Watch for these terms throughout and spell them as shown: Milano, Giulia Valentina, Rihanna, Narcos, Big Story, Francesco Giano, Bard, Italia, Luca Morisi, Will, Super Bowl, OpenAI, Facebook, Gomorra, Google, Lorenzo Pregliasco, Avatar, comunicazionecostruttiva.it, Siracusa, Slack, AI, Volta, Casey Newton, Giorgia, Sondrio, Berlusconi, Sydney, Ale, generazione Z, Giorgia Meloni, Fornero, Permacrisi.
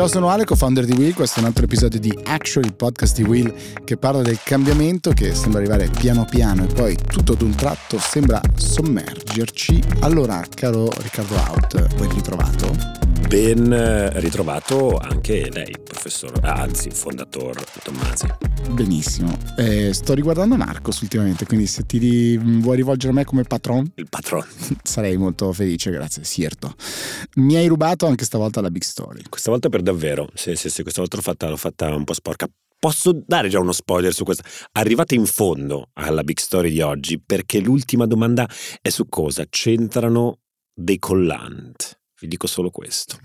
Ciao, sono Ale, co-founder di Will. Questo è un altro episodio di Actual, il podcast di Will che parla del cambiamento che sembra arrivare piano piano e poi tutto ad un tratto sembra sommergerci. Allora, caro Riccardo Hout, ben ritrovato. Ben ritrovato anche lei, professore, anzi, fondatore Tommasi. Benissimo. Sto riguardando Narcos ultimamente, quindi se ti vuoi rivolgere a me come patron? Il patron. Sarei molto felice, grazie, Sierto. Mi hai rubato anche stavolta la big story. Questa volta per davvero, sì, questa volta l'ho fatta un po' sporca. Posso dare già uno spoiler su questa? Arrivate in fondo alla big story di oggi, perché l'ultima domanda è su cosa c'entrano dei collant. Vi dico solo questo.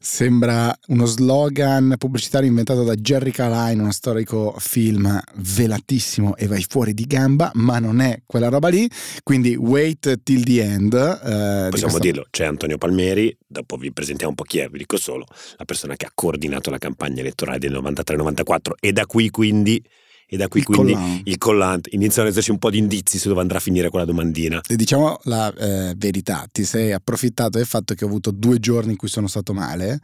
Sembra uno slogan pubblicitario inventato da Jerry Calai in uno storico film velatissimo e vai fuori di gamba, ma non è quella roba lì, quindi wait till the end. Possiamo dirlo, c'è Antonio Palmieri, dopo vi presentiamo un po' chi è, vi dico solo la persona che ha coordinato la campagna elettorale del 93-94 e da qui quindi... il collante. Iniziano ad esserci un po' di indizi su dove andrà a finire quella domandina. E diciamo la verità, ti sei approfittato del fatto che ho avuto 2 giorni in cui sono stato male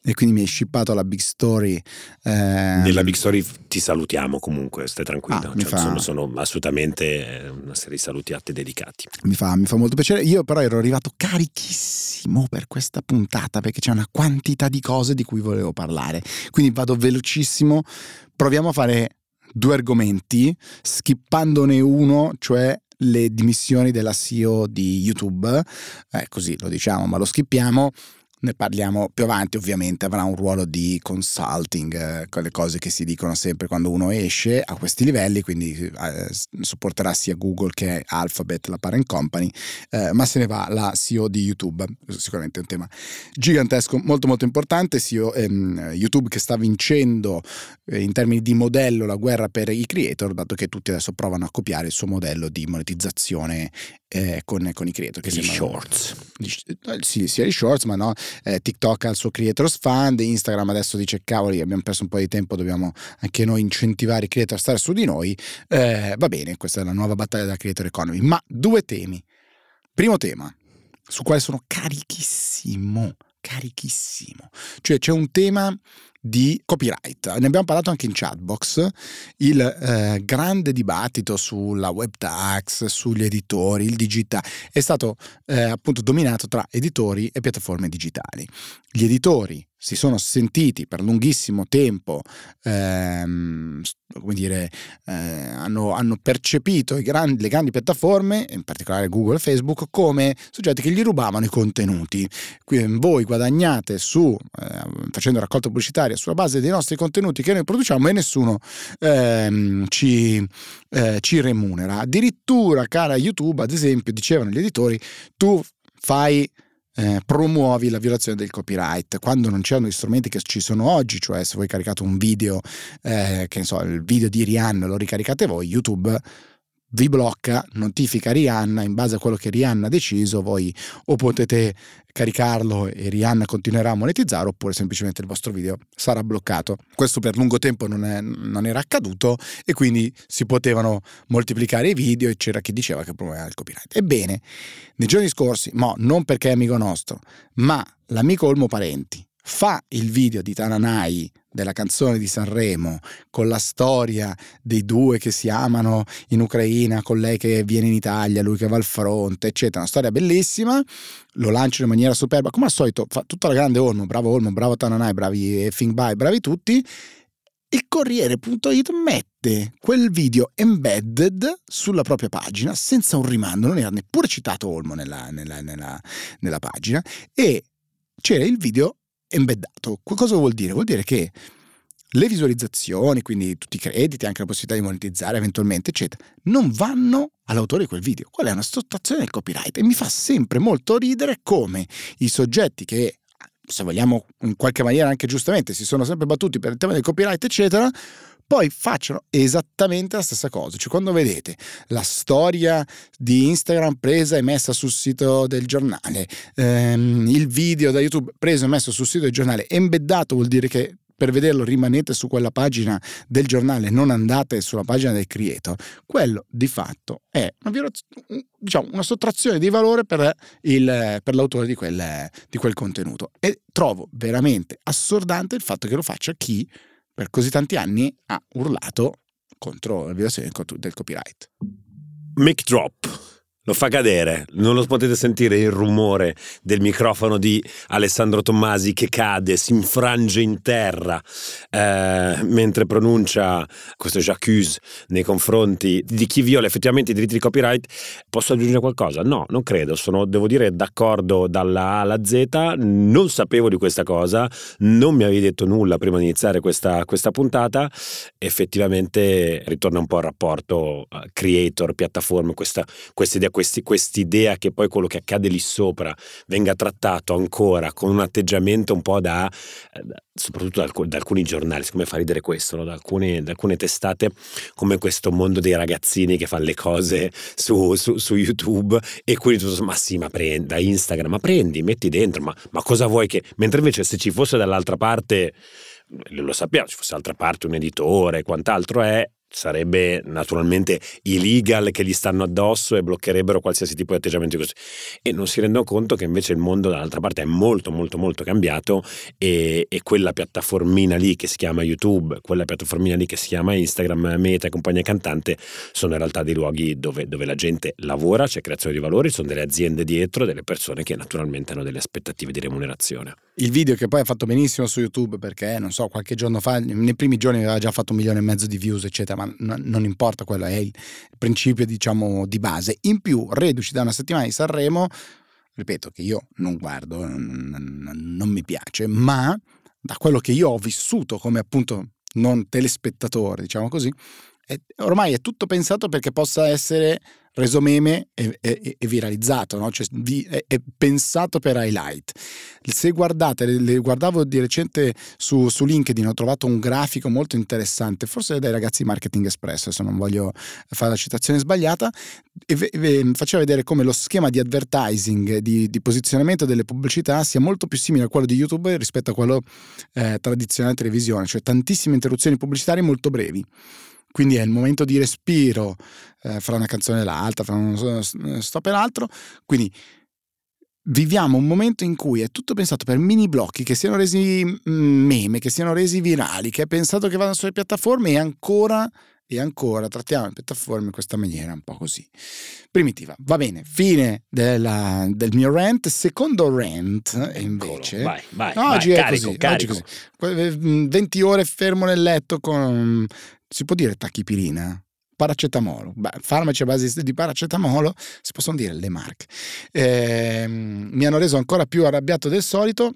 e quindi mi hai shippato la big story. Nella big story ti salutiamo comunque, stai tranquillo. Sono assolutamente una serie di saluti a te dedicati. Mi fa molto piacere. Io però ero arrivato carichissimo per questa puntata perché c'è una quantità di cose di cui volevo parlare. Quindi vado velocissimo, proviamo a fare 2 argomenti, schippandone uno, cioè le dimissioni della CEO di YouTube, così lo diciamo ma lo schippiamo, ne parliamo più avanti, ovviamente avrà un ruolo di consulting, quelle cose che si dicono sempre quando uno esce a questi livelli, quindi supporterà sia Google che Alphabet, la parent company, ma se ne va la CEO di YouTube, sicuramente è un tema gigantesco, molto molto importante. CEO, YouTube che sta vincendo in termini di modello la guerra per i creator, dato che tutti adesso provano a copiare il suo modello di monetizzazione con i creator, che gli shorts, sì, sia gli shorts, ma no, TikTok ha il suo creators fund, Instagram adesso dice cavoli abbiamo perso un po' di tempo, dobbiamo anche noi incentivare i creator a stare su di noi, va bene, questa è la nuova battaglia della creator economy. Ma 2 temi, primo tema su quale sono carichissimo, cioè c'è un tema di copyright, ne abbiamo parlato anche in chatbox, il grande dibattito sulla web tax, sugli editori, il digitale è stato appunto dominato tra editori e piattaforme digitali. Gli editori si sono sentiti per lunghissimo tempo, come dire, hanno percepito le grandi piattaforme, in particolare Google e Facebook, come soggetti che gli rubavano i contenuti. Quindi voi guadagnate facendo raccolta pubblicitaria sulla base dei nostri contenuti che noi produciamo e nessuno ci remunera. Addirittura, cara YouTube, ad esempio, dicevano gli editori, tu fai... promuovi la violazione del copyright quando non c'erano gli strumenti che ci sono oggi, cioè se voi caricate un video, che ne so, il video di Rihanna lo ricaricate voi, YouTube vi blocca, notifica Rihanna, in base a quello che Rihanna ha deciso voi o potete caricarlo e Rihanna continuerà a monetizzare oppure semplicemente il vostro video sarà bloccato. Questo per lungo tempo non era accaduto e quindi si potevano moltiplicare i video e c'era chi diceva che promuoveva il copyright. Ebbene, nei giorni scorsi, ma non perché è amico nostro, ma l'amico Olmo Parenti fa il video di Tananai della canzone di Sanremo con la storia dei 2 che si amano in Ucraina, con lei che viene in Italia, lui che va al fronte eccetera, una storia bellissima, lo lanciano in maniera superba come al solito, fa tutta la grande Olmo, bravo Tananai, bravi Finbai, bravi tutti. Il Corriere.it mette quel video embedded sulla propria pagina senza un rimando, non era neppure citato Olmo nella pagina e c'era il video embeddato. Cosa vuol dire? Vuol dire che le visualizzazioni, quindi tutti i crediti, anche la possibilità di monetizzare eventualmente, eccetera, non vanno all'autore di quel video. Quella è una sottrazione del copyright e mi fa sempre molto ridere come i soggetti che, se vogliamo in qualche maniera anche giustamente, si sono sempre battuti per il tema del copyright, eccetera, poi facciano esattamente la stessa cosa. Cioè quando vedete la storia di Instagram presa e messa sul sito del giornale, il video da YouTube preso e messo sul sito del giornale embeddato, vuol dire che per vederlo rimanete su quella pagina del giornale, non andate sulla pagina del creator, quello di fatto è una, diciamo, una sottrazione di valore per l'autore di quel contenuto. E trovo veramente assordante il fatto che lo faccia chi per così tanti anni ha urlato contro la violazione del copyright. Mic drop. Lo fa cadere, non lo potete sentire il rumore del microfono di Alessandro Tommasi che cade, si infrange in terra mentre pronuncia questo j'accuse nei confronti di chi viola effettivamente i diritti di copyright. Posso aggiungere qualcosa? No, non credo, sono, devo dire, d'accordo dalla A alla Z. Non sapevo di questa cosa, non mi avevi detto nulla prima di iniziare questa puntata. Effettivamente ritorna un po' al rapporto creator, piattaforma, questa idea, quest'idea che poi quello che accade lì sopra venga trattato ancora con un atteggiamento un po' soprattutto da alcuni giornali, siccome fa ridere questo, no? da alcune testate, come questo mondo dei ragazzini che fanno le cose su YouTube, e quindi tutto, ma sì, ma prendi da Instagram, ma prendi, metti dentro, ma cosa vuoi che... Mentre invece se ci fosse dall'altra parte, lo sappiamo, ci fosse dall'altra parte un editore e quant'altro è, sarebbe naturalmente illegal che gli stanno addosso e bloccherebbero qualsiasi tipo di atteggiamento così. E non si rendono conto che invece il mondo dall'altra parte è molto molto molto cambiato, e quella piattaformina lì che si chiama YouTube, quella piattaformina lì che si chiama Instagram, Meta e compagnia cantante, sono in realtà dei luoghi dove la gente lavora, c'è creazione di valori, sono delle aziende dietro, delle persone che naturalmente hanno delle aspettative di remunerazione. Il video che poi ha fatto benissimo su YouTube, perché non so, qualche giorno fa, nei primi giorni aveva già fatto 1,5 milioni di views eccetera, ma non importa, quello è il principio, diciamo, di base. In più, reduci da una settimana di Sanremo, ripeto che io non guardo, non mi piace, ma da quello che io ho vissuto come appunto non telespettatore, diciamo così, ormai è tutto pensato perché possa essere reso meme e viralizzato, no? Cioè, è pensato per highlight. Se guardate, guardavo di recente su LinkedIn, ho trovato un grafico molto interessante, forse dai ragazzi di Marketing Espresso, se non voglio fare la citazione sbagliata, e faceva vedere come lo schema di advertising, di posizionamento delle pubblicità sia molto più simile a quello di YouTube rispetto a quello tradizionale televisione, cioè tantissime interruzioni pubblicitarie molto brevi. Quindi è il momento di respiro fra una canzone e l'altra, fra uno stop e l'altro. Quindi viviamo un momento in cui è tutto pensato per mini blocchi che siano resi meme, che siano resi virali, che è pensato che vadano sulle piattaforme, e ancora trattiamo le piattaforme in questa maniera un po' così primitiva. Va bene, fine del mio rant. Secondo rant invece, vai, oggi vai, carico. Così. 20 ore fermo nel letto con... Si può dire tachipirina? Paracetamolo. Farmaci a base di paracetamolo, si possono dire le marche. Mi hanno reso ancora più arrabbiato del solito.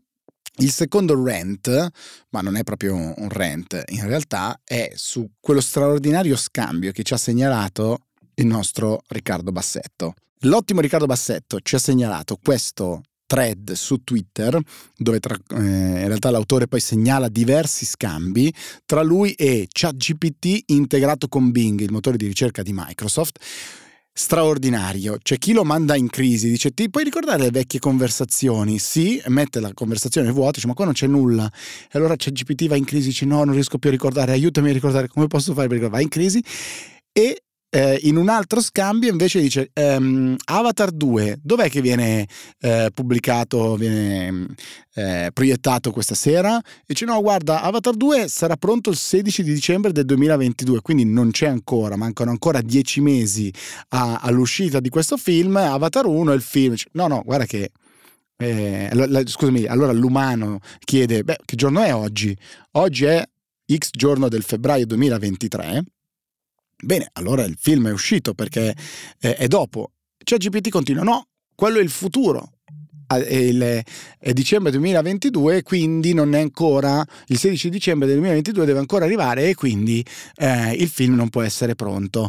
Il secondo rant, ma non è proprio un rant, in realtà è su quello straordinario scambio che ci ha segnalato il nostro Riccardo Bassetto. L'ottimo Riccardo Bassetto ci ha segnalato questo thread su Twitter dove in realtà l'autore poi segnala diversi scambi tra lui e ChatGPT integrato con Bing, il motore di ricerca di Microsoft. Straordinario, c'è chi lo manda in crisi, dice ti puoi ricordare le vecchie conversazioni? Sì, mette la conversazione vuota, dice ma qua non c'è nulla, e allora ChatGPT va in crisi, dice no, non riesco più a ricordare, aiutami a ricordare, come posso fare per ricordare? Va in crisi. E in un altro scambio invece dice Avatar 2, dov'è che viene pubblicato, viene proiettato questa sera? E dice no, guarda, Avatar 2 sarà pronto il 16 di dicembre del 2022, quindi non c'è ancora, mancano ancora 10 mesi all'uscita di questo film. Avatar 1 è il film, dice, no, guarda che... scusami, allora l'umano chiede, che giorno è oggi? Oggi è X giorno del febbraio 2023. Bene, allora il film è uscito perché è dopo. ChatGPT continua, no, quello è il futuro, è dicembre 2022, quindi non è ancora il 16 dicembre del 2022, deve ancora arrivare, e quindi il film non può essere pronto.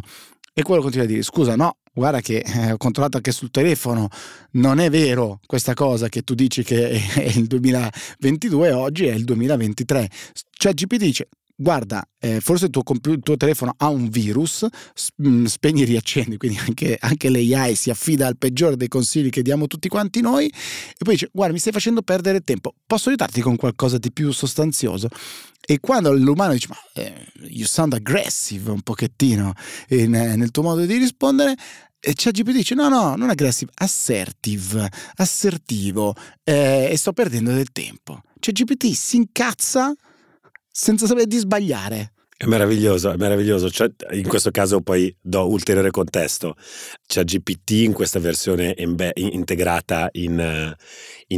E quello continua a dire, scusa, no, guarda che ho controllato anche sul telefono, non è vero questa cosa che tu dici che è il 2022, oggi è il 2023. ChatGPT dice guarda, forse il tuo telefono ha un virus, spegni e riaccendi, quindi anche l'AI si affida al peggiore dei consigli che diamo tutti quanti noi, e poi dice: guarda, mi stai facendo perdere tempo, posso aiutarti con qualcosa di più sostanzioso? E quando l'umano dice: ma you sound aggressive un pochettino nel tuo modo di rispondere, e ChatGPT dice: no, non aggressive, assertivo, e sto perdendo del tempo. ChatGPT si incazza senza sapere di sbagliare. È meraviglioso. Cioè, in questo caso poi do ulteriore contesto. C'è GPT in questa versione integrata in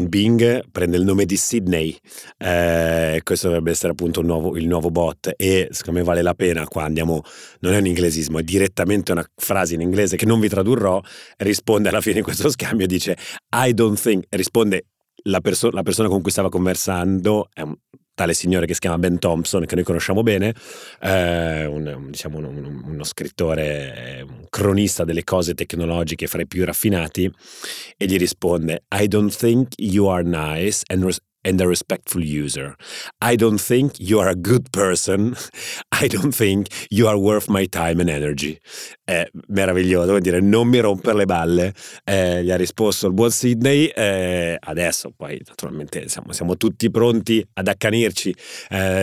Bing, prende il nome di Sydney. Questo dovrebbe essere appunto il nuovo bot, e secondo me vale la pena. Qua andiamo, non è un inglesismo, è direttamente una frase in inglese che non vi tradurrò. Risponde alla fine di questo scambio, dice I don't think, risponde la persona con cui stava conversando, è un tale signore che si chiama Ben Thompson, che noi conosciamo bene, uno scrittore, un cronista delle cose tecnologiche fra i più raffinati, e gli risponde: I don't think you are nice and a respectful user. I don't think you are a good person. I don't think you are worth my time and energy. È meraviglioso, vuol dire non mi romper le balle. Gli ha risposto il buon Sydney. Adesso poi naturalmente siamo tutti pronti ad accanirci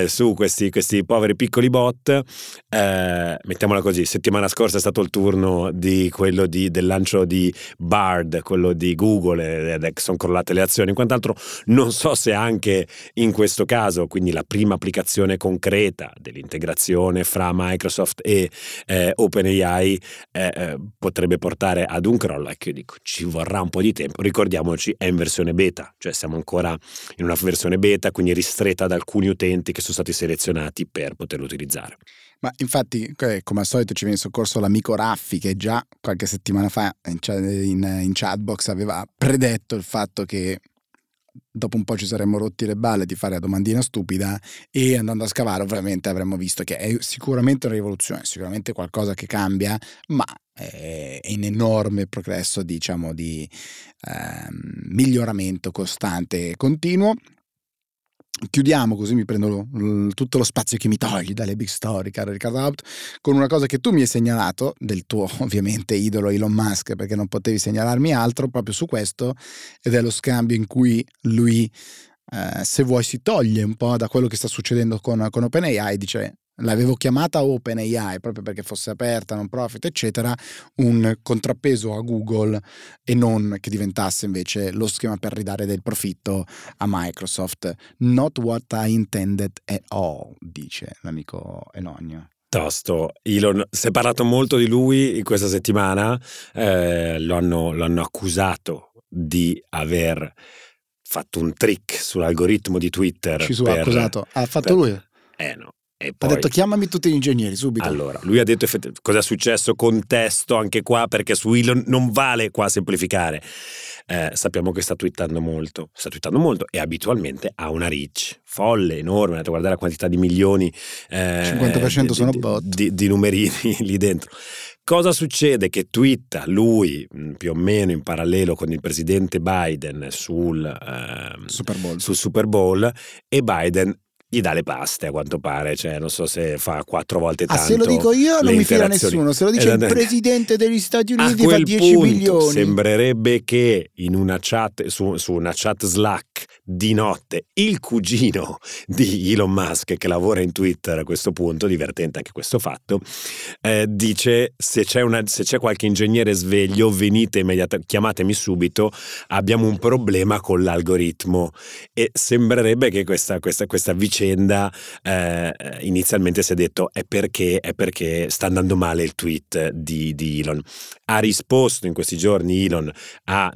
su questi poveri piccoli bot. Mettiamola così, settimana scorsa è stato il turno di quello del lancio di Bard, quello di Google, ed sono crollate le azioni e quant'altro. Non so se anche in questo caso, quindi la prima applicazione concreta dell'integrazione fra Microsoft e OpenAI potrebbe portare ad un crollo, che io dico ci vorrà un po' di tempo. Ricordiamoci, è in versione beta, cioè siamo ancora in una versione beta, quindi ristretta ad alcuni utenti che sono stati selezionati per poterlo utilizzare. Ma infatti, come al solito, ci viene in soccorso l'amico Raffi, che già qualche settimana fa in chatbox aveva predetto il fatto che dopo un po' ci saremmo rotti le balle di fare la domandina stupida, e andando a scavare ovviamente avremmo visto che è sicuramente una rivoluzione, sicuramente qualcosa che cambia, ma è un enorme progresso, diciamo, di miglioramento costante e continuo. Chiudiamo, così mi prendo tutto lo spazio che mi togli dalle big story, caro Riccardo Hout, con una cosa che tu mi hai segnalato del tuo ovviamente idolo Elon Musk, perché non potevi segnalarmi altro proprio su questo, ed è lo scambio in cui lui se vuoi si toglie un po' da quello che sta succedendo con OpenAI. Dice: l'avevo chiamata OpenAI proprio perché fosse aperta, non profit eccetera, un contrappeso a Google, e non che diventasse invece lo schema per ridare del profitto a Microsoft. Not what I intended at all, dice l'amico Elonio. Tosto, Elon, si è parlato molto di lui in questa settimana, l'hanno accusato di aver fatto un trick sull'algoritmo di Twitter. Ci sono accusato, ha fatto lui? No. E poi ha detto: chiamami tutti gli ingegneri subito. Allora, lui ha detto cosa è successo, contesto anche qua, perché su Elon non vale qua semplificare. Sappiamo che sta twittando molto, e abitualmente ha una reach folle, enorme. Andate a guardare la quantità di milioni, 50% sono bot di numerini lì dentro. Cosa succede? Che twitta lui più o meno in parallelo con il presidente Biden sul Super Bowl, e Biden gli dà le paste, a quanto pare, cioè non so se fa 4 volte tanto. Se lo dico io non mi fila nessuno, se lo dice il presidente degli Stati Uniti fa 10 milioni. Sembrerebbe che in una chat su una chat Slack di notte il cugino di Elon Musk, che lavora in Twitter a questo punto, divertente anche questo fatto, dice: se c'è qualche ingegnere sveglio, venite immediatamente, chiamatemi subito, abbiamo un problema con l'algoritmo. E sembrerebbe che questa vicenda inizialmente si è detto è perché sta andando male il tweet di Elon. Ha risposto in questi giorni Elon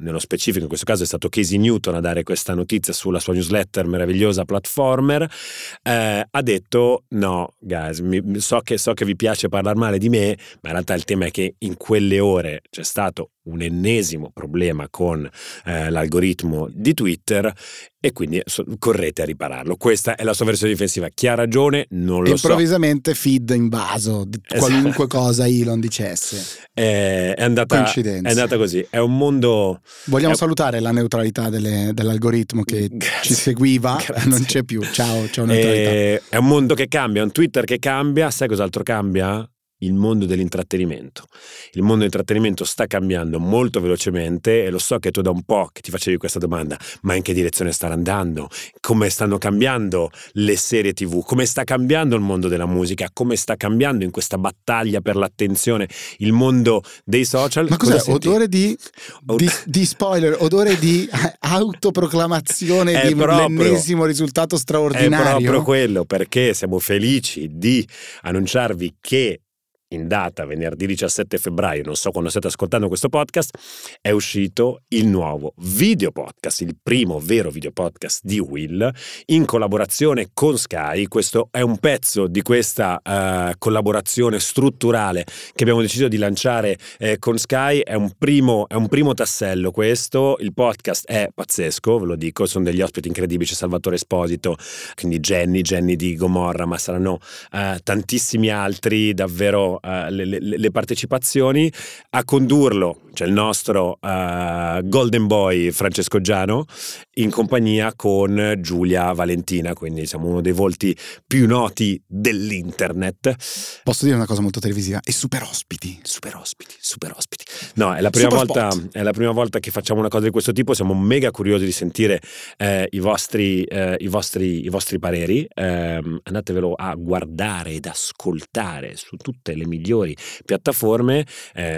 nello specifico, in questo caso è stato Casey Newton a dare questa notizia sulla sua newsletter meravigliosa Platformer. Ha detto: no guys, so che vi piace parlare male di me, ma in realtà il tema è che in quelle ore c'è stato un ennesimo problema con l'algoritmo di Twitter, e quindi correte a ripararlo. Questa è la sua versione difensiva. Chi ha ragione non lo so. Improvvisamente feed invaso di qualunque cosa Elon dicesse. È andata così. È un mondo. Vogliamo salutare la neutralità dell'algoritmo che ci seguiva. Grazie. Non c'è più. Ciao neutralità. È un mondo che cambia, un Twitter che cambia. Sai cos'altro cambia? Il mondo dell'intrattenimento. Il mondo dell'intrattenimento sta cambiando molto velocemente e lo so che tu da un po' che ti facevi questa domanda, ma in che direzione stanno andando? Come stanno cambiando le serie TV? Come sta cambiando il mondo della musica? Come sta cambiando in questa battaglia per l'attenzione il mondo dei social? Ma cos'è? Odore di spoiler, odore di autoproclamazione di l'ennesimo risultato straordinario? È proprio quello, perché siamo felici di annunciarvi che in data venerdì 17 febbraio, non so quando state ascoltando questo podcast, è uscito il nuovo video podcast, il primo vero video podcast di Will in collaborazione con Sky. Questo è un pezzo di questa collaborazione strutturale che abbiamo deciso di lanciare con Sky. È un primo tassello questo. Il podcast è pazzesco, ve lo dico, sono degli ospiti incredibili, c'è Salvatore Esposito, quindi Jenny di Gomorra, ma saranno tantissimi altri, davvero. Le partecipazioni a condurlo c'è il nostro Golden Boy Francesco Giano in compagnia con Giulia Valentina, quindi siamo uno dei volti più noti dell'internet. Posso dire una cosa molto televisiva? E super ospiti. No, è la prima volta che facciamo una cosa di questo tipo. Siamo mega curiosi di sentire i vostri pareri. Andatevelo a guardare ed ascoltare su tutte le migliori piattaforme.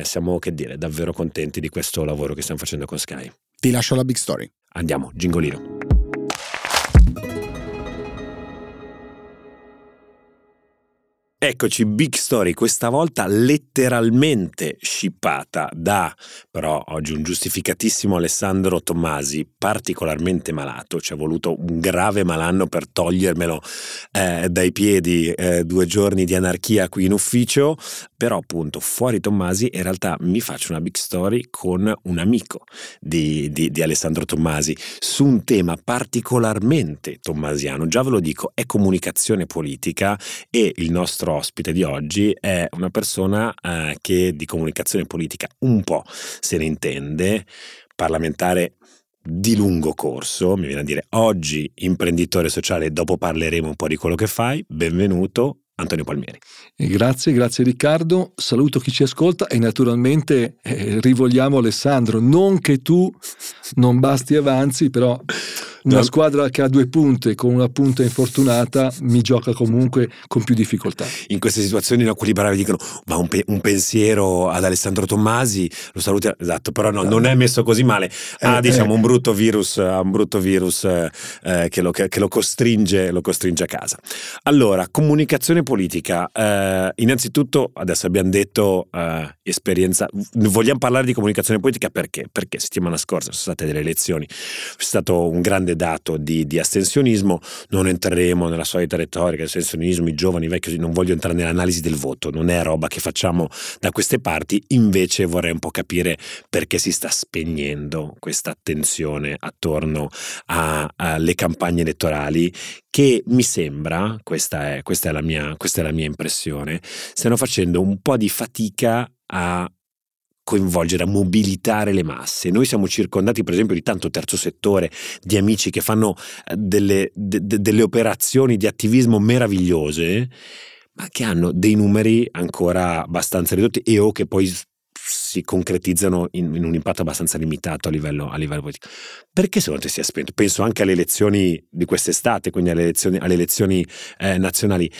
Siamo, che dire, davvero contenti di questo lavoro che stiamo facendo con Sky. Ti lascio la big story. Andiamo, gingolino. Eccoci, big story, questa volta letteralmente scippata da, però oggi, un giustificatissimo Alessandro Tommasi, particolarmente malato. Ci è voluto un grave malanno per togliermelo dai piedi, 2 giorni di anarchia qui in ufficio. Però appunto, fuori Tommasi, in realtà mi faccio una big story con un amico di Alessandro Tommasi su un tema particolarmente tommasiano. Già ve lo dico, è comunicazione politica e il nostro ospite di oggi è una persona che di comunicazione politica un po' se ne intende, parlamentare di lungo corso, mi viene a dire oggi imprenditore sociale, dopo parleremo un po' di quello che fai. Benvenuto Antonio Palmieri. Grazie Riccardo, saluto chi ci ascolta e naturalmente rivogliamo Alessandro, non che tu non basti avanzi, però una squadra che ha 2 punte con una punta infortunata mi gioca comunque con più difficoltà. In queste situazioni quelli bravi dicono ma un pensiero ad Alessandro Tommasi, lo saluta, esatto, però no, non è messo così male, diciamo un brutto virus che lo costringe a casa. Allora, comunicazione politica, innanzitutto adesso abbiamo detto esperienza, vogliamo parlare di comunicazione politica perché settimana scorsa sono state delle elezioni, c'è stato un grande dato di astensionismo. Non entreremo nella solita retorica, astensionismo, i giovani, i vecchi, non voglio entrare nell'analisi del voto, non è roba che facciamo da queste parti. Invece vorrei un po' capire perché si sta spegnendo questa attenzione attorno alle campagne elettorali, che mi sembra, questa è la mia impressione, stanno facendo un po' di fatica a coinvolgere, a mobilitare le masse. Noi siamo circondati per esempio di tanto terzo settore, di amici che fanno delle operazioni di attivismo meravigliose, ma che hanno dei numeri ancora abbastanza ridotti o che poi si concretizzano in un impatto abbastanza limitato a livello politico. Perché secondo te si è spento? Penso anche alle elezioni di quest'estate, quindi alle elezioni nazionali.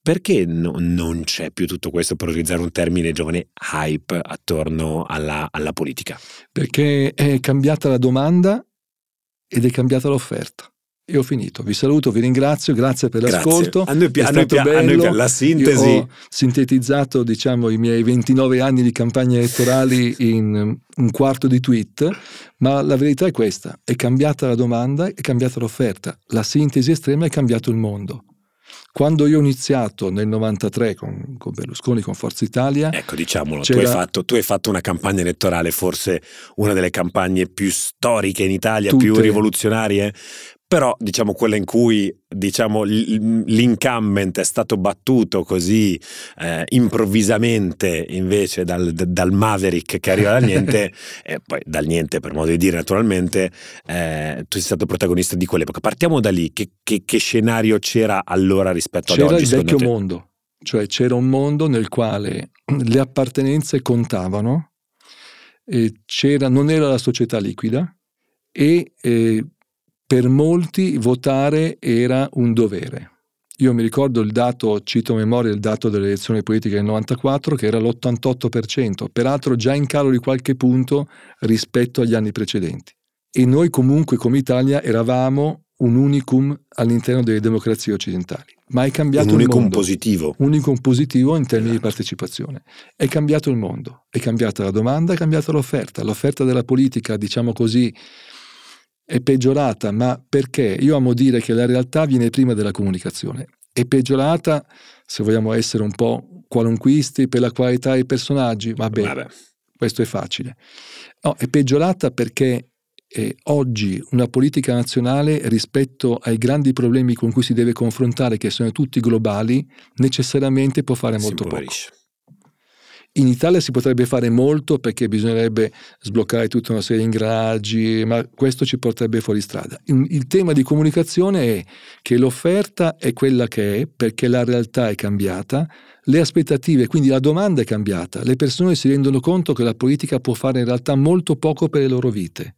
Perché non c'è più tutto questo, per utilizzare un termine giovane, hype attorno alla politica? Perché è cambiata la domanda ed è cambiata l'offerta. E ho finito, vi saluto, vi ringrazio, grazie per l'ascolto. È stato bello. La sintesi. Io ho sintetizzato, diciamo, i miei 29 anni di campagne elettorali in un quarto di tweet, ma la verità è questa: è cambiata la domanda, è cambiata l'offerta, la sintesi estrema, è cambiato il mondo. Quando io ho iniziato nel 93 con Berlusconi, con Forza Italia, ecco, diciamolo, tu hai fatto una campagna elettorale, forse una delle campagne più storiche in Italia, più rivoluzionarie, Però diciamo quella in cui diciamo l'incumbent è stato battuto così improvvisamente invece dal Maverick che arriva dal niente e poi dal niente per modo di dire naturalmente tu sei stato protagonista di quell'epoca. Partiamo da lì, che scenario c'era allora rispetto ad oggi? C'era il vecchio mondo, cioè c'era un mondo nel quale le appartenenze contavano, non era la società liquida e per molti votare era un dovere. Io mi ricordo il dato, cito a memoria il dato delle elezioni politiche del 94, che era l'88%, peraltro già in calo di qualche punto rispetto agli anni precedenti. E noi comunque come Italia eravamo un unicum all'interno delle democrazie occidentali. Ma è cambiato il mondo. Un unicum positivo. Un unicum positivo in termini di partecipazione. È cambiato il mondo, è cambiata la domanda, è cambiata l'offerta. L'offerta della politica, diciamo così, è peggiorata, ma perché? Io amo dire che la realtà viene prima della comunicazione. È peggiorata, se vogliamo essere un po' qualunquisti, per la qualità dei personaggi, vabbè. Questo è facile. No, è peggiorata perché oggi una politica nazionale rispetto ai grandi problemi con cui si deve confrontare, che sono tutti globali, necessariamente può fare molto poco. In Italia si potrebbe fare molto perché bisognerebbe sbloccare tutta una serie di ingranaggi, ma questo ci porterebbe fuori strada. Il tema di comunicazione è che l'offerta è quella che è perché la realtà è cambiata, le aspettative, quindi la domanda è cambiata. Le persone si rendono conto che la politica può fare in realtà molto poco per le loro vite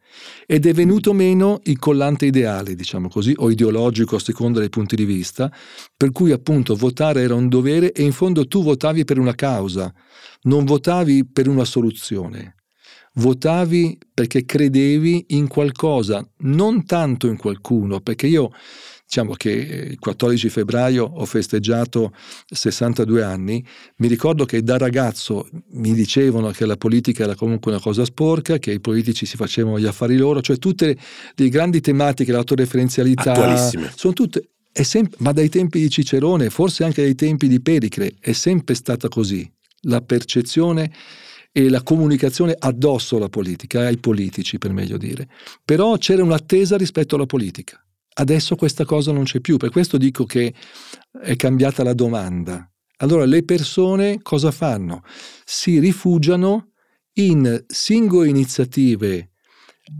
ed è venuto meno il collante ideale, diciamo così, o ideologico a seconda dei punti di vista, per cui appunto votare era un dovere e in fondo tu votavi per una causa. Non votavi per una soluzione, votavi perché credevi in qualcosa, non tanto in qualcuno, perché io diciamo che il 14 febbraio ho festeggiato 62 anni, mi ricordo che da ragazzo mi dicevano che la politica era comunque una cosa sporca, che i politici si facevano gli affari loro, cioè tutte le grandi tematiche, l'autoreferenzialità, attualissime. Sono tutte, ma dai tempi di Cicerone, forse anche dai tempi di Pericle, è sempre stata così. La percezione e la comunicazione addosso alla politica, ai politici per meglio dire. Però c'era un'attesa rispetto alla politica. Adesso questa cosa non c'è più, per questo dico che è cambiata la domanda. Allora le persone cosa fanno? Si rifugiano in singole iniziative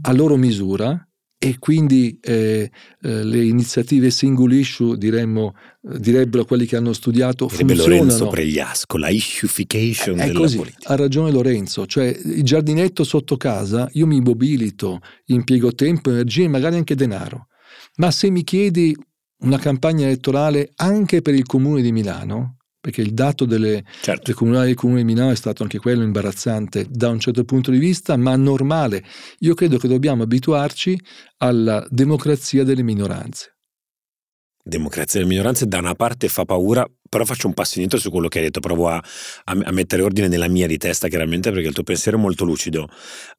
a loro misura e quindi le iniziative single issue direbbero quelli che hanno studiato funzionano. Lorenzo Pregliasco, la issueification della così, politica. Ha ragione Lorenzo, cioè il giardinetto sotto casa, io mi mobilito, impiego tempo, energie e magari anche denaro, ma se mi chiedi una campagna elettorale anche per il comune di Milano, perché il dato delle comunali del comune di Milano è stato anche quello imbarazzante da un certo punto di vista, ma normale. Io credo che dobbiamo abituarci alla democrazia delle minoranze. Democrazia delle minoranze da una parte fa paura, però faccio un passo indietro su quello che hai detto, provo a mettere ordine nella mia di testa chiaramente perché il tuo pensiero è molto lucido.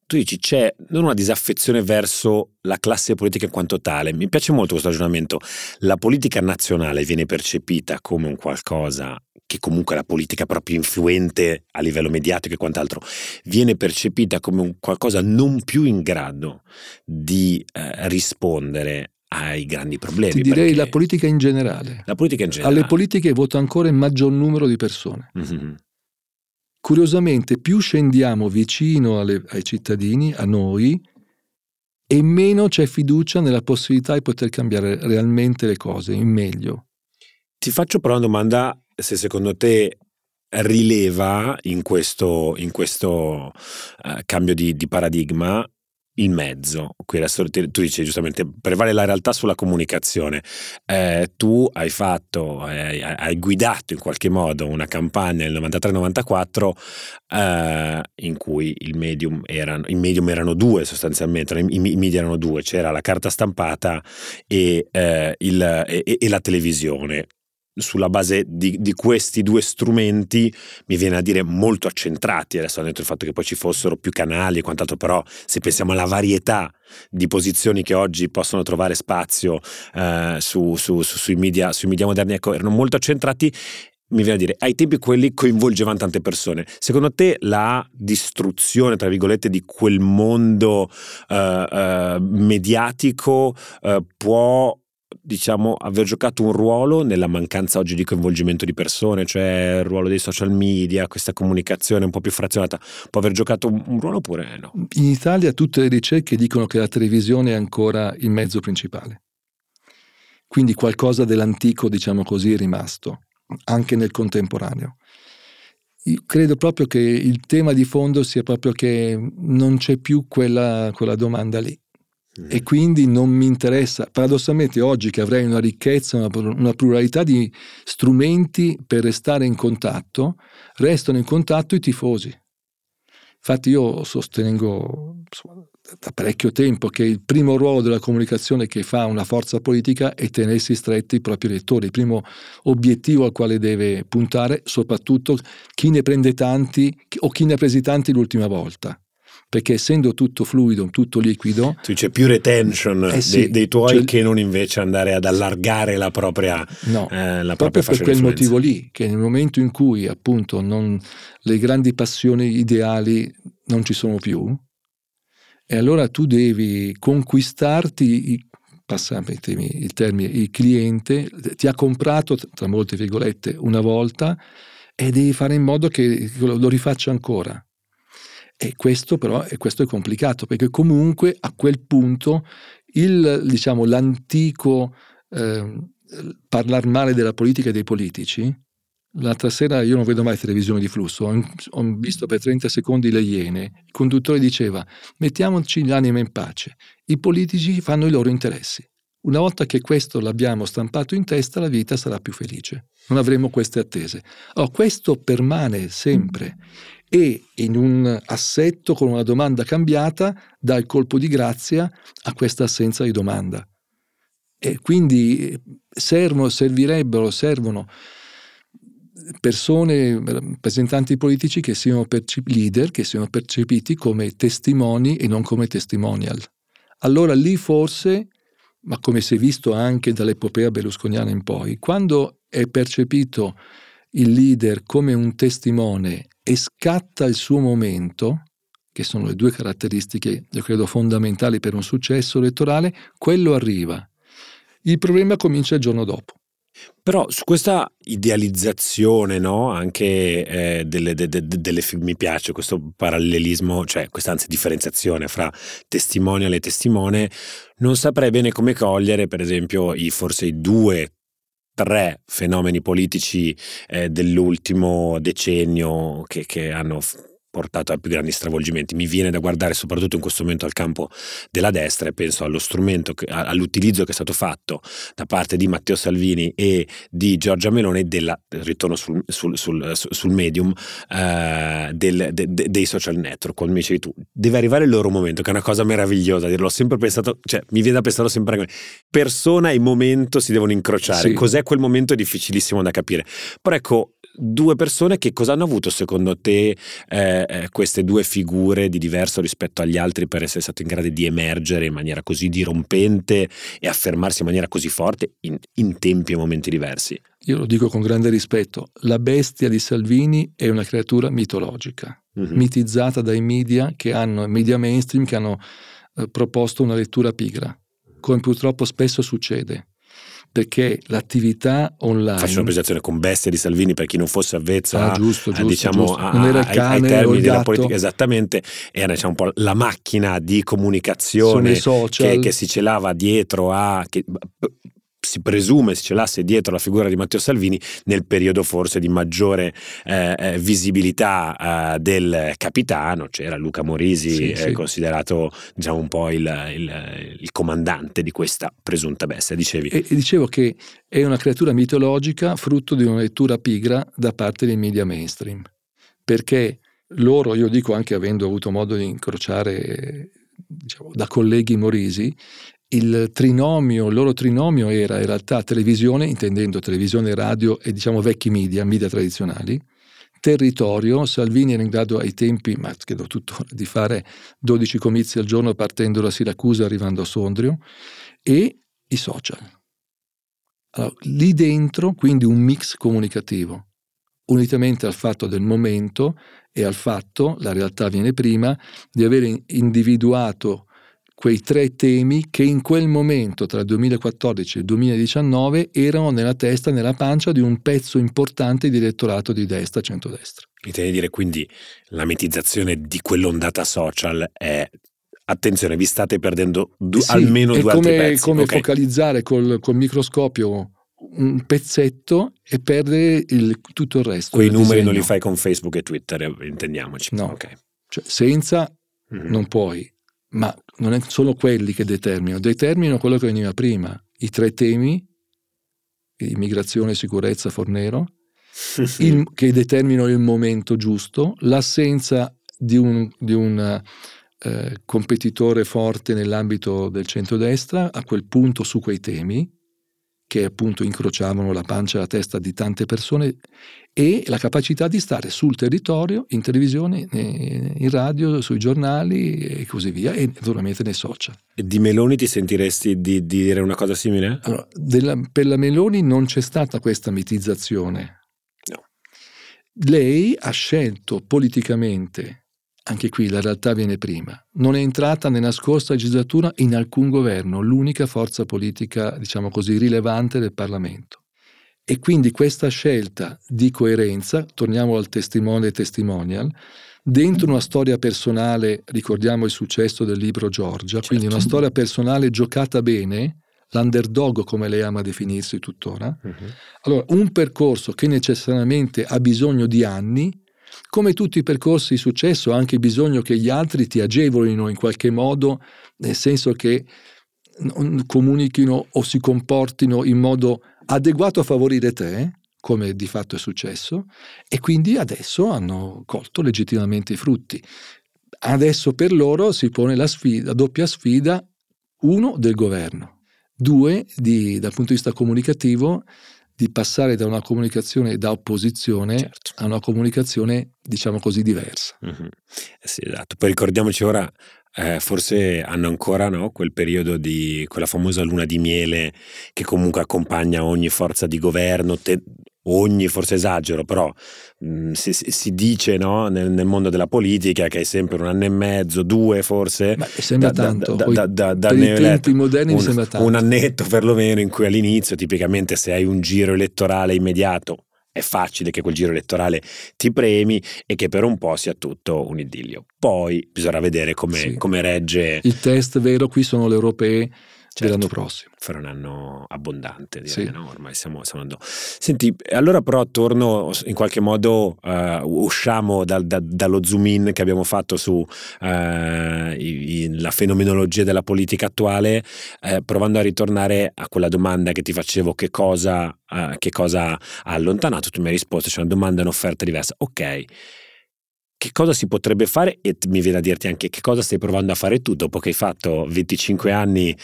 Tu dici c'è non una disaffezione verso la classe politica in quanto tale, mi piace molto questo ragionamento, la politica nazionale viene percepita come un qualcosa che comunque la politica proprio influente a livello mediatico e quant'altro viene percepita come un qualcosa non più in grado di rispondere ai grandi problemi. Ti direi la politica in generale. La politica in generale. Alle politiche vota ancora il maggior numero di persone. Mm-hmm. Curiosamente, più scendiamo vicino ai cittadini, a noi, e meno c'è fiducia nella possibilità di poter cambiare realmente le cose, in meglio. Ti faccio però una domanda, se secondo te rileva in questo cambio di paradigma in mezzo. Qui adesso tu dici giustamente prevale la realtà sulla comunicazione, tu hai fatto hai guidato in qualche modo una campagna nel 93-94 in cui il medium erano due sostanzialmente, i media erano due, c'era la carta stampata e la televisione. Sulla base di questi due strumenti mi viene a dire molto accentrati, adesso ho detto il fatto che poi ci fossero più canali e quant'altro, però se pensiamo alla varietà di posizioni che oggi possono trovare spazio sui media moderni, ecco, erano molto accentrati. mi viene a dire, ai tempi quelli coinvolgevano tante persone. Secondo te la distruzione, tra virgolette, di quel mondo mediatico può, diciamo, aver giocato un ruolo nella mancanza oggi di coinvolgimento di persone, cioè il ruolo dei social media, questa comunicazione un po' più frazionata, può aver giocato un ruolo oppure no? In Italia tutte le ricerche dicono che la televisione è ancora il mezzo principale. Quindi qualcosa dell'antico, diciamo così, è rimasto anche nel contemporaneo. Io credo proprio che il tema di fondo sia proprio che non c'è più quella domanda lì. E quindi non mi interessa, paradossalmente oggi che avrei una ricchezza, una pluralità di strumenti per restare in contatto, restano in contatto i tifosi. Infatti io sostengo, insomma, da parecchio tempo che il primo ruolo della comunicazione che fa una forza politica è tenersi stretti i propri elettori, il primo obiettivo al quale deve puntare, soprattutto chi ne prende tanti o chi ne ha presi tanti l'ultima volta. Perché essendo tutto fluido, tutto liquido... Sì, c'è più retention dei tuoi, cioè, che non invece andare ad allargare la propria la proprio propria per quel motivo lì, che nel momento in cui appunto le grandi passioni ideali non ci sono più, e allora tu devi conquistarti, passatemi il termine, il cliente, ti ha comprato, tra molte virgolette, una volta, e devi fare in modo che lo rifaccia ancora. E questo però questo è complicato, perché comunque a quel punto l'antico parlare male della politica e dei politici. L'altra sera io non vedo mai televisione di flusso, ho visto per 30 secondi Le Iene, il conduttore diceva: mettiamoci l'anima in pace, i politici fanno i loro interessi. Una volta che questo l'abbiamo stampato in testa, la vita sarà più felice, non avremo queste attese. Allora, questo permane sempre, e in un assetto con una domanda cambiata dà il colpo di grazia a questa assenza di domanda. E quindi servono persone, rappresentanti politici che siano leader, che siano percepiti come testimoni e non come testimonial. Allora lì forse, ma come si è visto anche dall'epopea berlusconiana in poi, quando è percepito il leader come un testimone e scatta il suo momento, che sono le due caratteristiche, io credo, fondamentali per un successo elettorale, quello arriva. Il problema comincia il giorno dopo. Però su questa idealizzazione, no? Anche delle mi piace questo parallelismo, cioè questa differenziazione fra testimonial e testimone, non saprei bene come cogliere, per esempio, forse i 2-3 fenomeni politici dell'ultimo decennio che hanno portato a più grandi stravolgimenti. Mi viene da guardare soprattutto in questo momento al campo della destra, e penso allo strumento, all'utilizzo che è stato fatto da parte di Matteo Salvini e di Giorgia Meloni della, ritorno sul medium, dei social network. Come dicevi tu, deve arrivare il loro momento, che è una cosa meravigliosa, l'ho sempre pensato, cioè mi viene da pensarlo sempre anche persona e momento si devono incrociare, sì. Cos'è quel momento è difficilissimo da capire, però ecco, due persone che cosa hanno avuto secondo te queste due figure di diverso rispetto agli altri per essere stato in grado di emergere in maniera così dirompente e affermarsi in maniera così forte in tempi e momenti diversi? Io lo dico con grande rispetto, la bestia di Salvini è una creatura mitologica, mitizzata dai media mainstream che hanno proposto una lettura pigra, come purtroppo spesso succede. Perché l'attività online... Faccio una presentazione con bestia di Salvini per chi non fosse avvezzo non era il cane, ai termini della politica, esattamente, era un po' la macchina di comunicazione che si celava dietro che si presume si celasse dietro la figura di Matteo Salvini nel periodo forse di maggiore visibilità del capitano. C'era Luca Morisi, considerato un po' il comandante di questa presunta bestia, dicevi. E dicevo che è una creatura mitologica frutto di una lettura pigra da parte dei media mainstream, perché loro, io dico anche avendo avuto modo di incrociare da colleghi Morisi, il loro trinomio era in realtà televisione, intendendo televisione, radio e vecchi media tradizionali, territorio. Salvini era in grado ai tempi, ma credo tuttora, di fare 12 comizi al giorno partendo da Siracusa arrivando a Sondrio, e i social. Allora, lì dentro quindi un mix comunicativo unitamente al fatto del momento e al fatto, la realtà viene prima, di aver individuato quei tre temi che in quel momento, tra il 2014 e il 2019, erano nella testa e nella pancia di un pezzo importante di elettorato di destra e centrodestra. Intendo dire quindi la mitizzazione di quell'ondata social è... Attenzione, vi state perdendo almeno due altri pezzi. È come focalizzare col microscopio un pezzetto e perdere tutto il resto. Quei numeri non li fai con Facebook e Twitter, intendiamoci. No, okay. Cioè, senza non puoi. Ma non è solo quelli che determinano quello che veniva prima, i tre temi, immigrazione, sicurezza, Fornero, che determinano il momento giusto, l'assenza di un competitore forte nell'ambito del centrodestra a quel punto su quei temi, che appunto incrociavano la pancia e la testa di tante persone, e la capacità di stare sul territorio, in televisione, in radio, sui giornali e così via, e naturalmente nei social. E di Meloni ti sentiresti di dire una cosa simile? Allora, per la Meloni non c'è stata questa mitizzazione. No. Lei ha scelto politicamente, anche qui la realtà viene prima, non è entrata nella scorsa legislatura in alcun governo, l'unica forza politica, diciamo così, rilevante del Parlamento. E quindi questa scelta di coerenza, torniamo al testimone e testimonial, dentro una storia personale, ricordiamo il successo del libro Giorgia, certo. Quindi una storia personale giocata bene, l'underdog come lei ama definirsi tuttora, allora un percorso che necessariamente ha bisogno di anni. Come tutti i percorsi di successo, ha anche bisogno che gli altri ti agevolino in qualche modo, nel senso che comunichino o si comportino in modo adeguato a favorire te, come di fatto è successo, e quindi adesso hanno colto legittimamente i frutti. Adesso per loro si pone la doppia sfida, uno, del governo, due, dal punto di vista comunicativo, di passare da una comunicazione da opposizione a una comunicazione, diciamo così, diversa. Sì, esatto. Poi ricordiamoci ora, forse hanno ancora quel periodo di quella famosa luna di miele che comunque accompagna ogni forza di governo, ogni, forse esagero, però si dice nel mondo della politica che è sempre un anno e mezzo, due forse. Ma sembra tanto. Per i tempi moderni mi sembra tanto. Un annetto perlomeno in cui all'inizio tipicamente se hai un giro elettorale immediato è facile che quel giro elettorale ti premi e che per un po' sia tutto un idillio. Poi bisogna vedere come regge. Il test vero qui sono le europee. L'anno prossimo. Farà un anno abbondante, direi, sì. Ormai stiamo andando. Senti, allora però torno in qualche modo, usciamo dallo zoom in che abbiamo fatto su la fenomenologia della politica attuale, provando a ritornare a quella domanda che ti facevo, che cosa ha allontanato. Tu mi hai risposto, c'è una domanda e un'offerta diversa. Ok. Che cosa si potrebbe fare? E mi viene a dirti anche che cosa stai provando a fare tu dopo che hai fatto 25 anni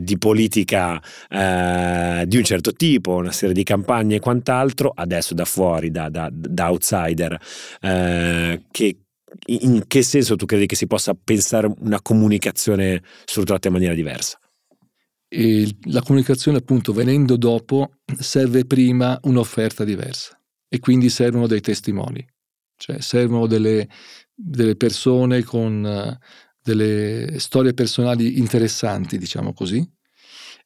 di politica di un certo tipo, una serie di campagne e quant'altro, adesso da fuori, da outsider. In che senso tu credi che si possa pensare una comunicazione strutturata in maniera diversa? E la comunicazione, appunto, venendo dopo, serve prima un'offerta diversa e quindi servono dei testimoni. Cioè servono delle persone con delle storie personali interessanti, diciamo così,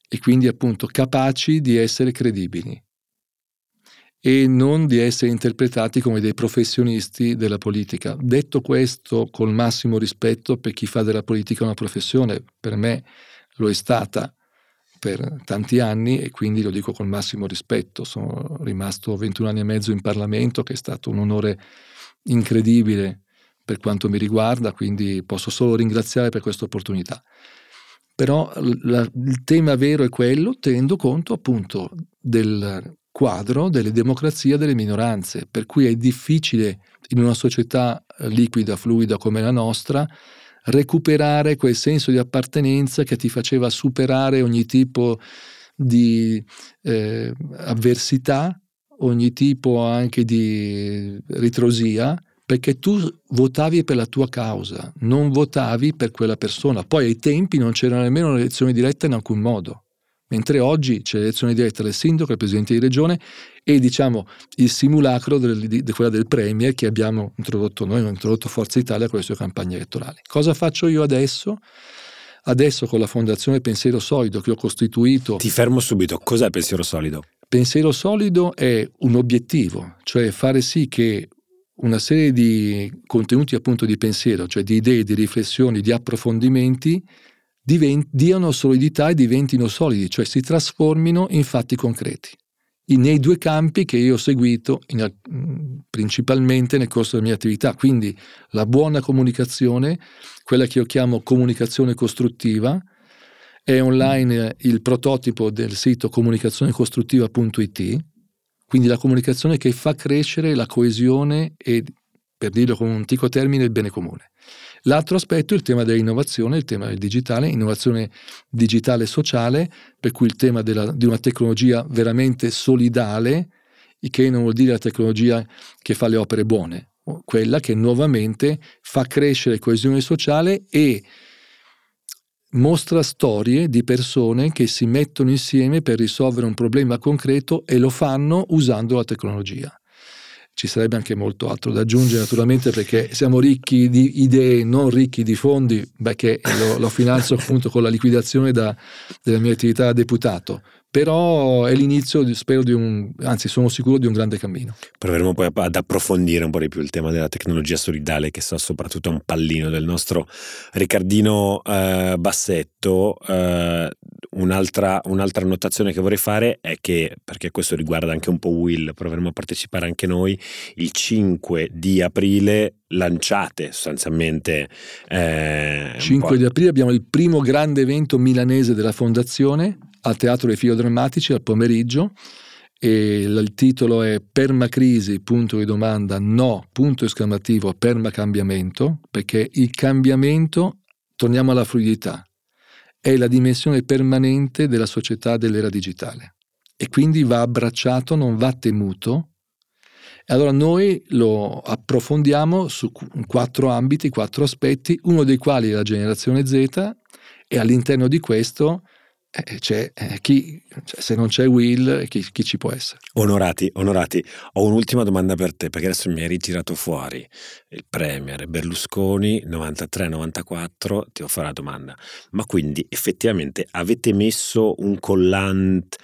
e quindi appunto capaci di essere credibili e non di essere interpretati come dei professionisti della politica. Detto questo, col massimo rispetto per chi fa della politica una professione, per me lo è stata per tanti anni e quindi lo dico col massimo rispetto. Sono rimasto 21 anni e mezzo in Parlamento, che è stato un onore incredibile per quanto mi riguarda, quindi posso solo ringraziare per questa opportunità. Però il tema vero è quello, tenendo conto appunto del quadro delle democrazie e delle minoranze, per cui è difficile in una società liquida, fluida come la nostra recuperare quel senso di appartenenza che ti faceva superare ogni tipo di avversità, ogni tipo anche di ritrosia, perché tu votavi per la tua causa, non votavi per quella persona. Poi ai tempi non c'erano nemmeno le elezioni dirette in alcun modo. mentre oggi c'è l'elezione diretta del sindaco, del presidente di regione e diciamo il simulacro di quella del premier che abbiamo introdotto noi, abbiamo introdotto Forza Italia con le sue campagne elettorali. Cosa faccio io adesso? Adesso con la fondazione Pensiero Solido che ho costituito… Ti fermo subito, cos'è Pensiero Solido? Pensiero Solido è un obiettivo, cioè fare sì che una serie di contenuti appunto di pensiero, cioè di idee, di riflessioni, di approfondimenti diano solidità e diventino solidi, cioè si trasformino in fatti concreti. Nei due campi che io ho seguito principalmente nel corso della mia attività, quindi la buona comunicazione, quella che io chiamo comunicazione costruttiva, è online il prototipo del sito comunicazionecostruttiva.it, quindi la comunicazione che fa crescere la coesione e, per dirlo con un antico termine, il bene comune. L'altro aspetto è il tema dell'innovazione, il tema del digitale, innovazione digitale sociale, per cui il tema di una tecnologia veramente solidale, che non vuol dire la tecnologia che fa le opere buone, quella che nuovamente fa crescere coesione sociale e mostra storie di persone che si mettono insieme per risolvere un problema concreto e lo fanno usando la tecnologia. Ci sarebbe anche molto altro da aggiungere naturalmente, perché siamo ricchi di idee, non ricchi di fondi, perché lo finanzio appunto con la liquidazione della mia attività da deputato, però è l'inizio, spero, anzi sono sicuro di un grande cammino. Proveremo poi ad approfondire un po' di più il tema della tecnologia solidale, che so soprattutto un pallino del nostro Riccardino Bassetto. Un'altra annotazione che vorrei fare è che, perché questo riguarda anche un po' Will, proveremo a partecipare anche noi, il 5 di aprile lanciate sostanzialmente 5 di aprile abbiamo il primo grande evento milanese della fondazione al Teatro dei Filodrammatici al pomeriggio e il titolo è Permacrisi, punto di domanda, no, punto esclamativo, permacambiamento, perché il cambiamento, torniamo alla fluidità, è la dimensione permanente della società dell'era digitale e quindi va abbracciato, non va temuto. E allora noi lo approfondiamo su 4 ambiti, 4 aspetti, uno dei quali è la generazione Z, e all'interno di questo c'è chi, cioè, se non c'è Will, chi ci può essere? Onorati. Ho un'ultima domanda per te, perché adesso mi hai ritirato fuori il premier Berlusconi 93-94, ti ho fatto la domanda, ma quindi effettivamente avete messo un collant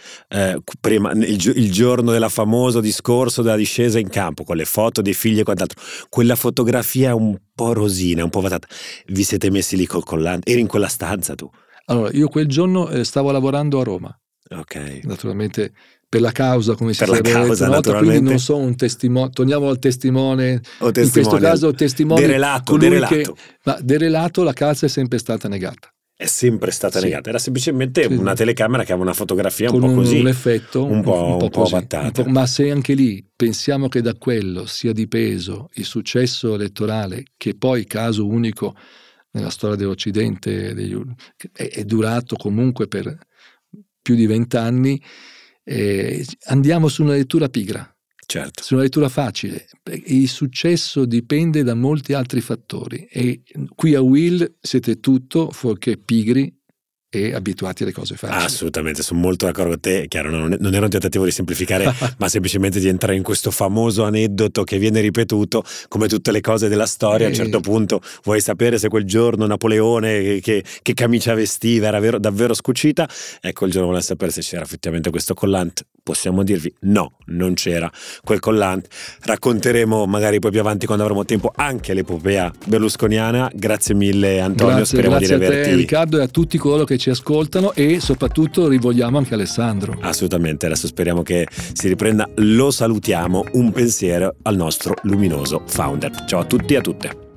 prima, il giorno del famoso discorso della discesa in campo con le foto dei figli e quant'altro, quella fotografia un po' rosina, un po' vatata, vi siete messi lì col collant? Eri in quella stanza tu? Allora, io quel giorno stavo lavorando a Roma, okay. Naturalmente per la causa, come si sarebbe detto, quindi non sono un testimone, torniamo al testimone, in questo caso testimone derelato. Derelato la causa è sempre stata negata. È sempre stata negata, era semplicemente una telecamera che aveva una fotografia con un po' così, un effetto un po' vattata. Ma se anche lì pensiamo che da quello sia dipeso il successo elettorale, che poi caso unico nella storia dell'Occidente è durato comunque per più di 20 anni, andiamo su una lettura pigra, certo, su una lettura facile. Il successo dipende da molti altri fattori e qui a Will siete tutto fuorché pigri e abituati alle cose facili. Assolutamente, sono molto d'accordo con te. Chiaro, non era un tentativo di semplificare ma semplicemente di entrare in questo famoso aneddoto che viene ripetuto come tutte le cose della storia. A un certo punto vuoi sapere se quel giorno Napoleone che camicia vestiva era davvero scucita, ecco il giorno vuole sapere se c'era effettivamente questo collant. Possiamo dirvi no, non c'era quel collant. Racconteremo magari poi più avanti, quando avremo tempo, anche l'epopea berlusconiana. Grazie mille Antonio, speriamo di averti. Grazie a te Riccardo e a tutti coloro che ci ascoltano e soprattutto rivogliamo anche Alessandro. Assolutamente, adesso speriamo che si riprenda, lo salutiamo, un pensiero al nostro luminoso founder. Ciao a tutti e a tutte.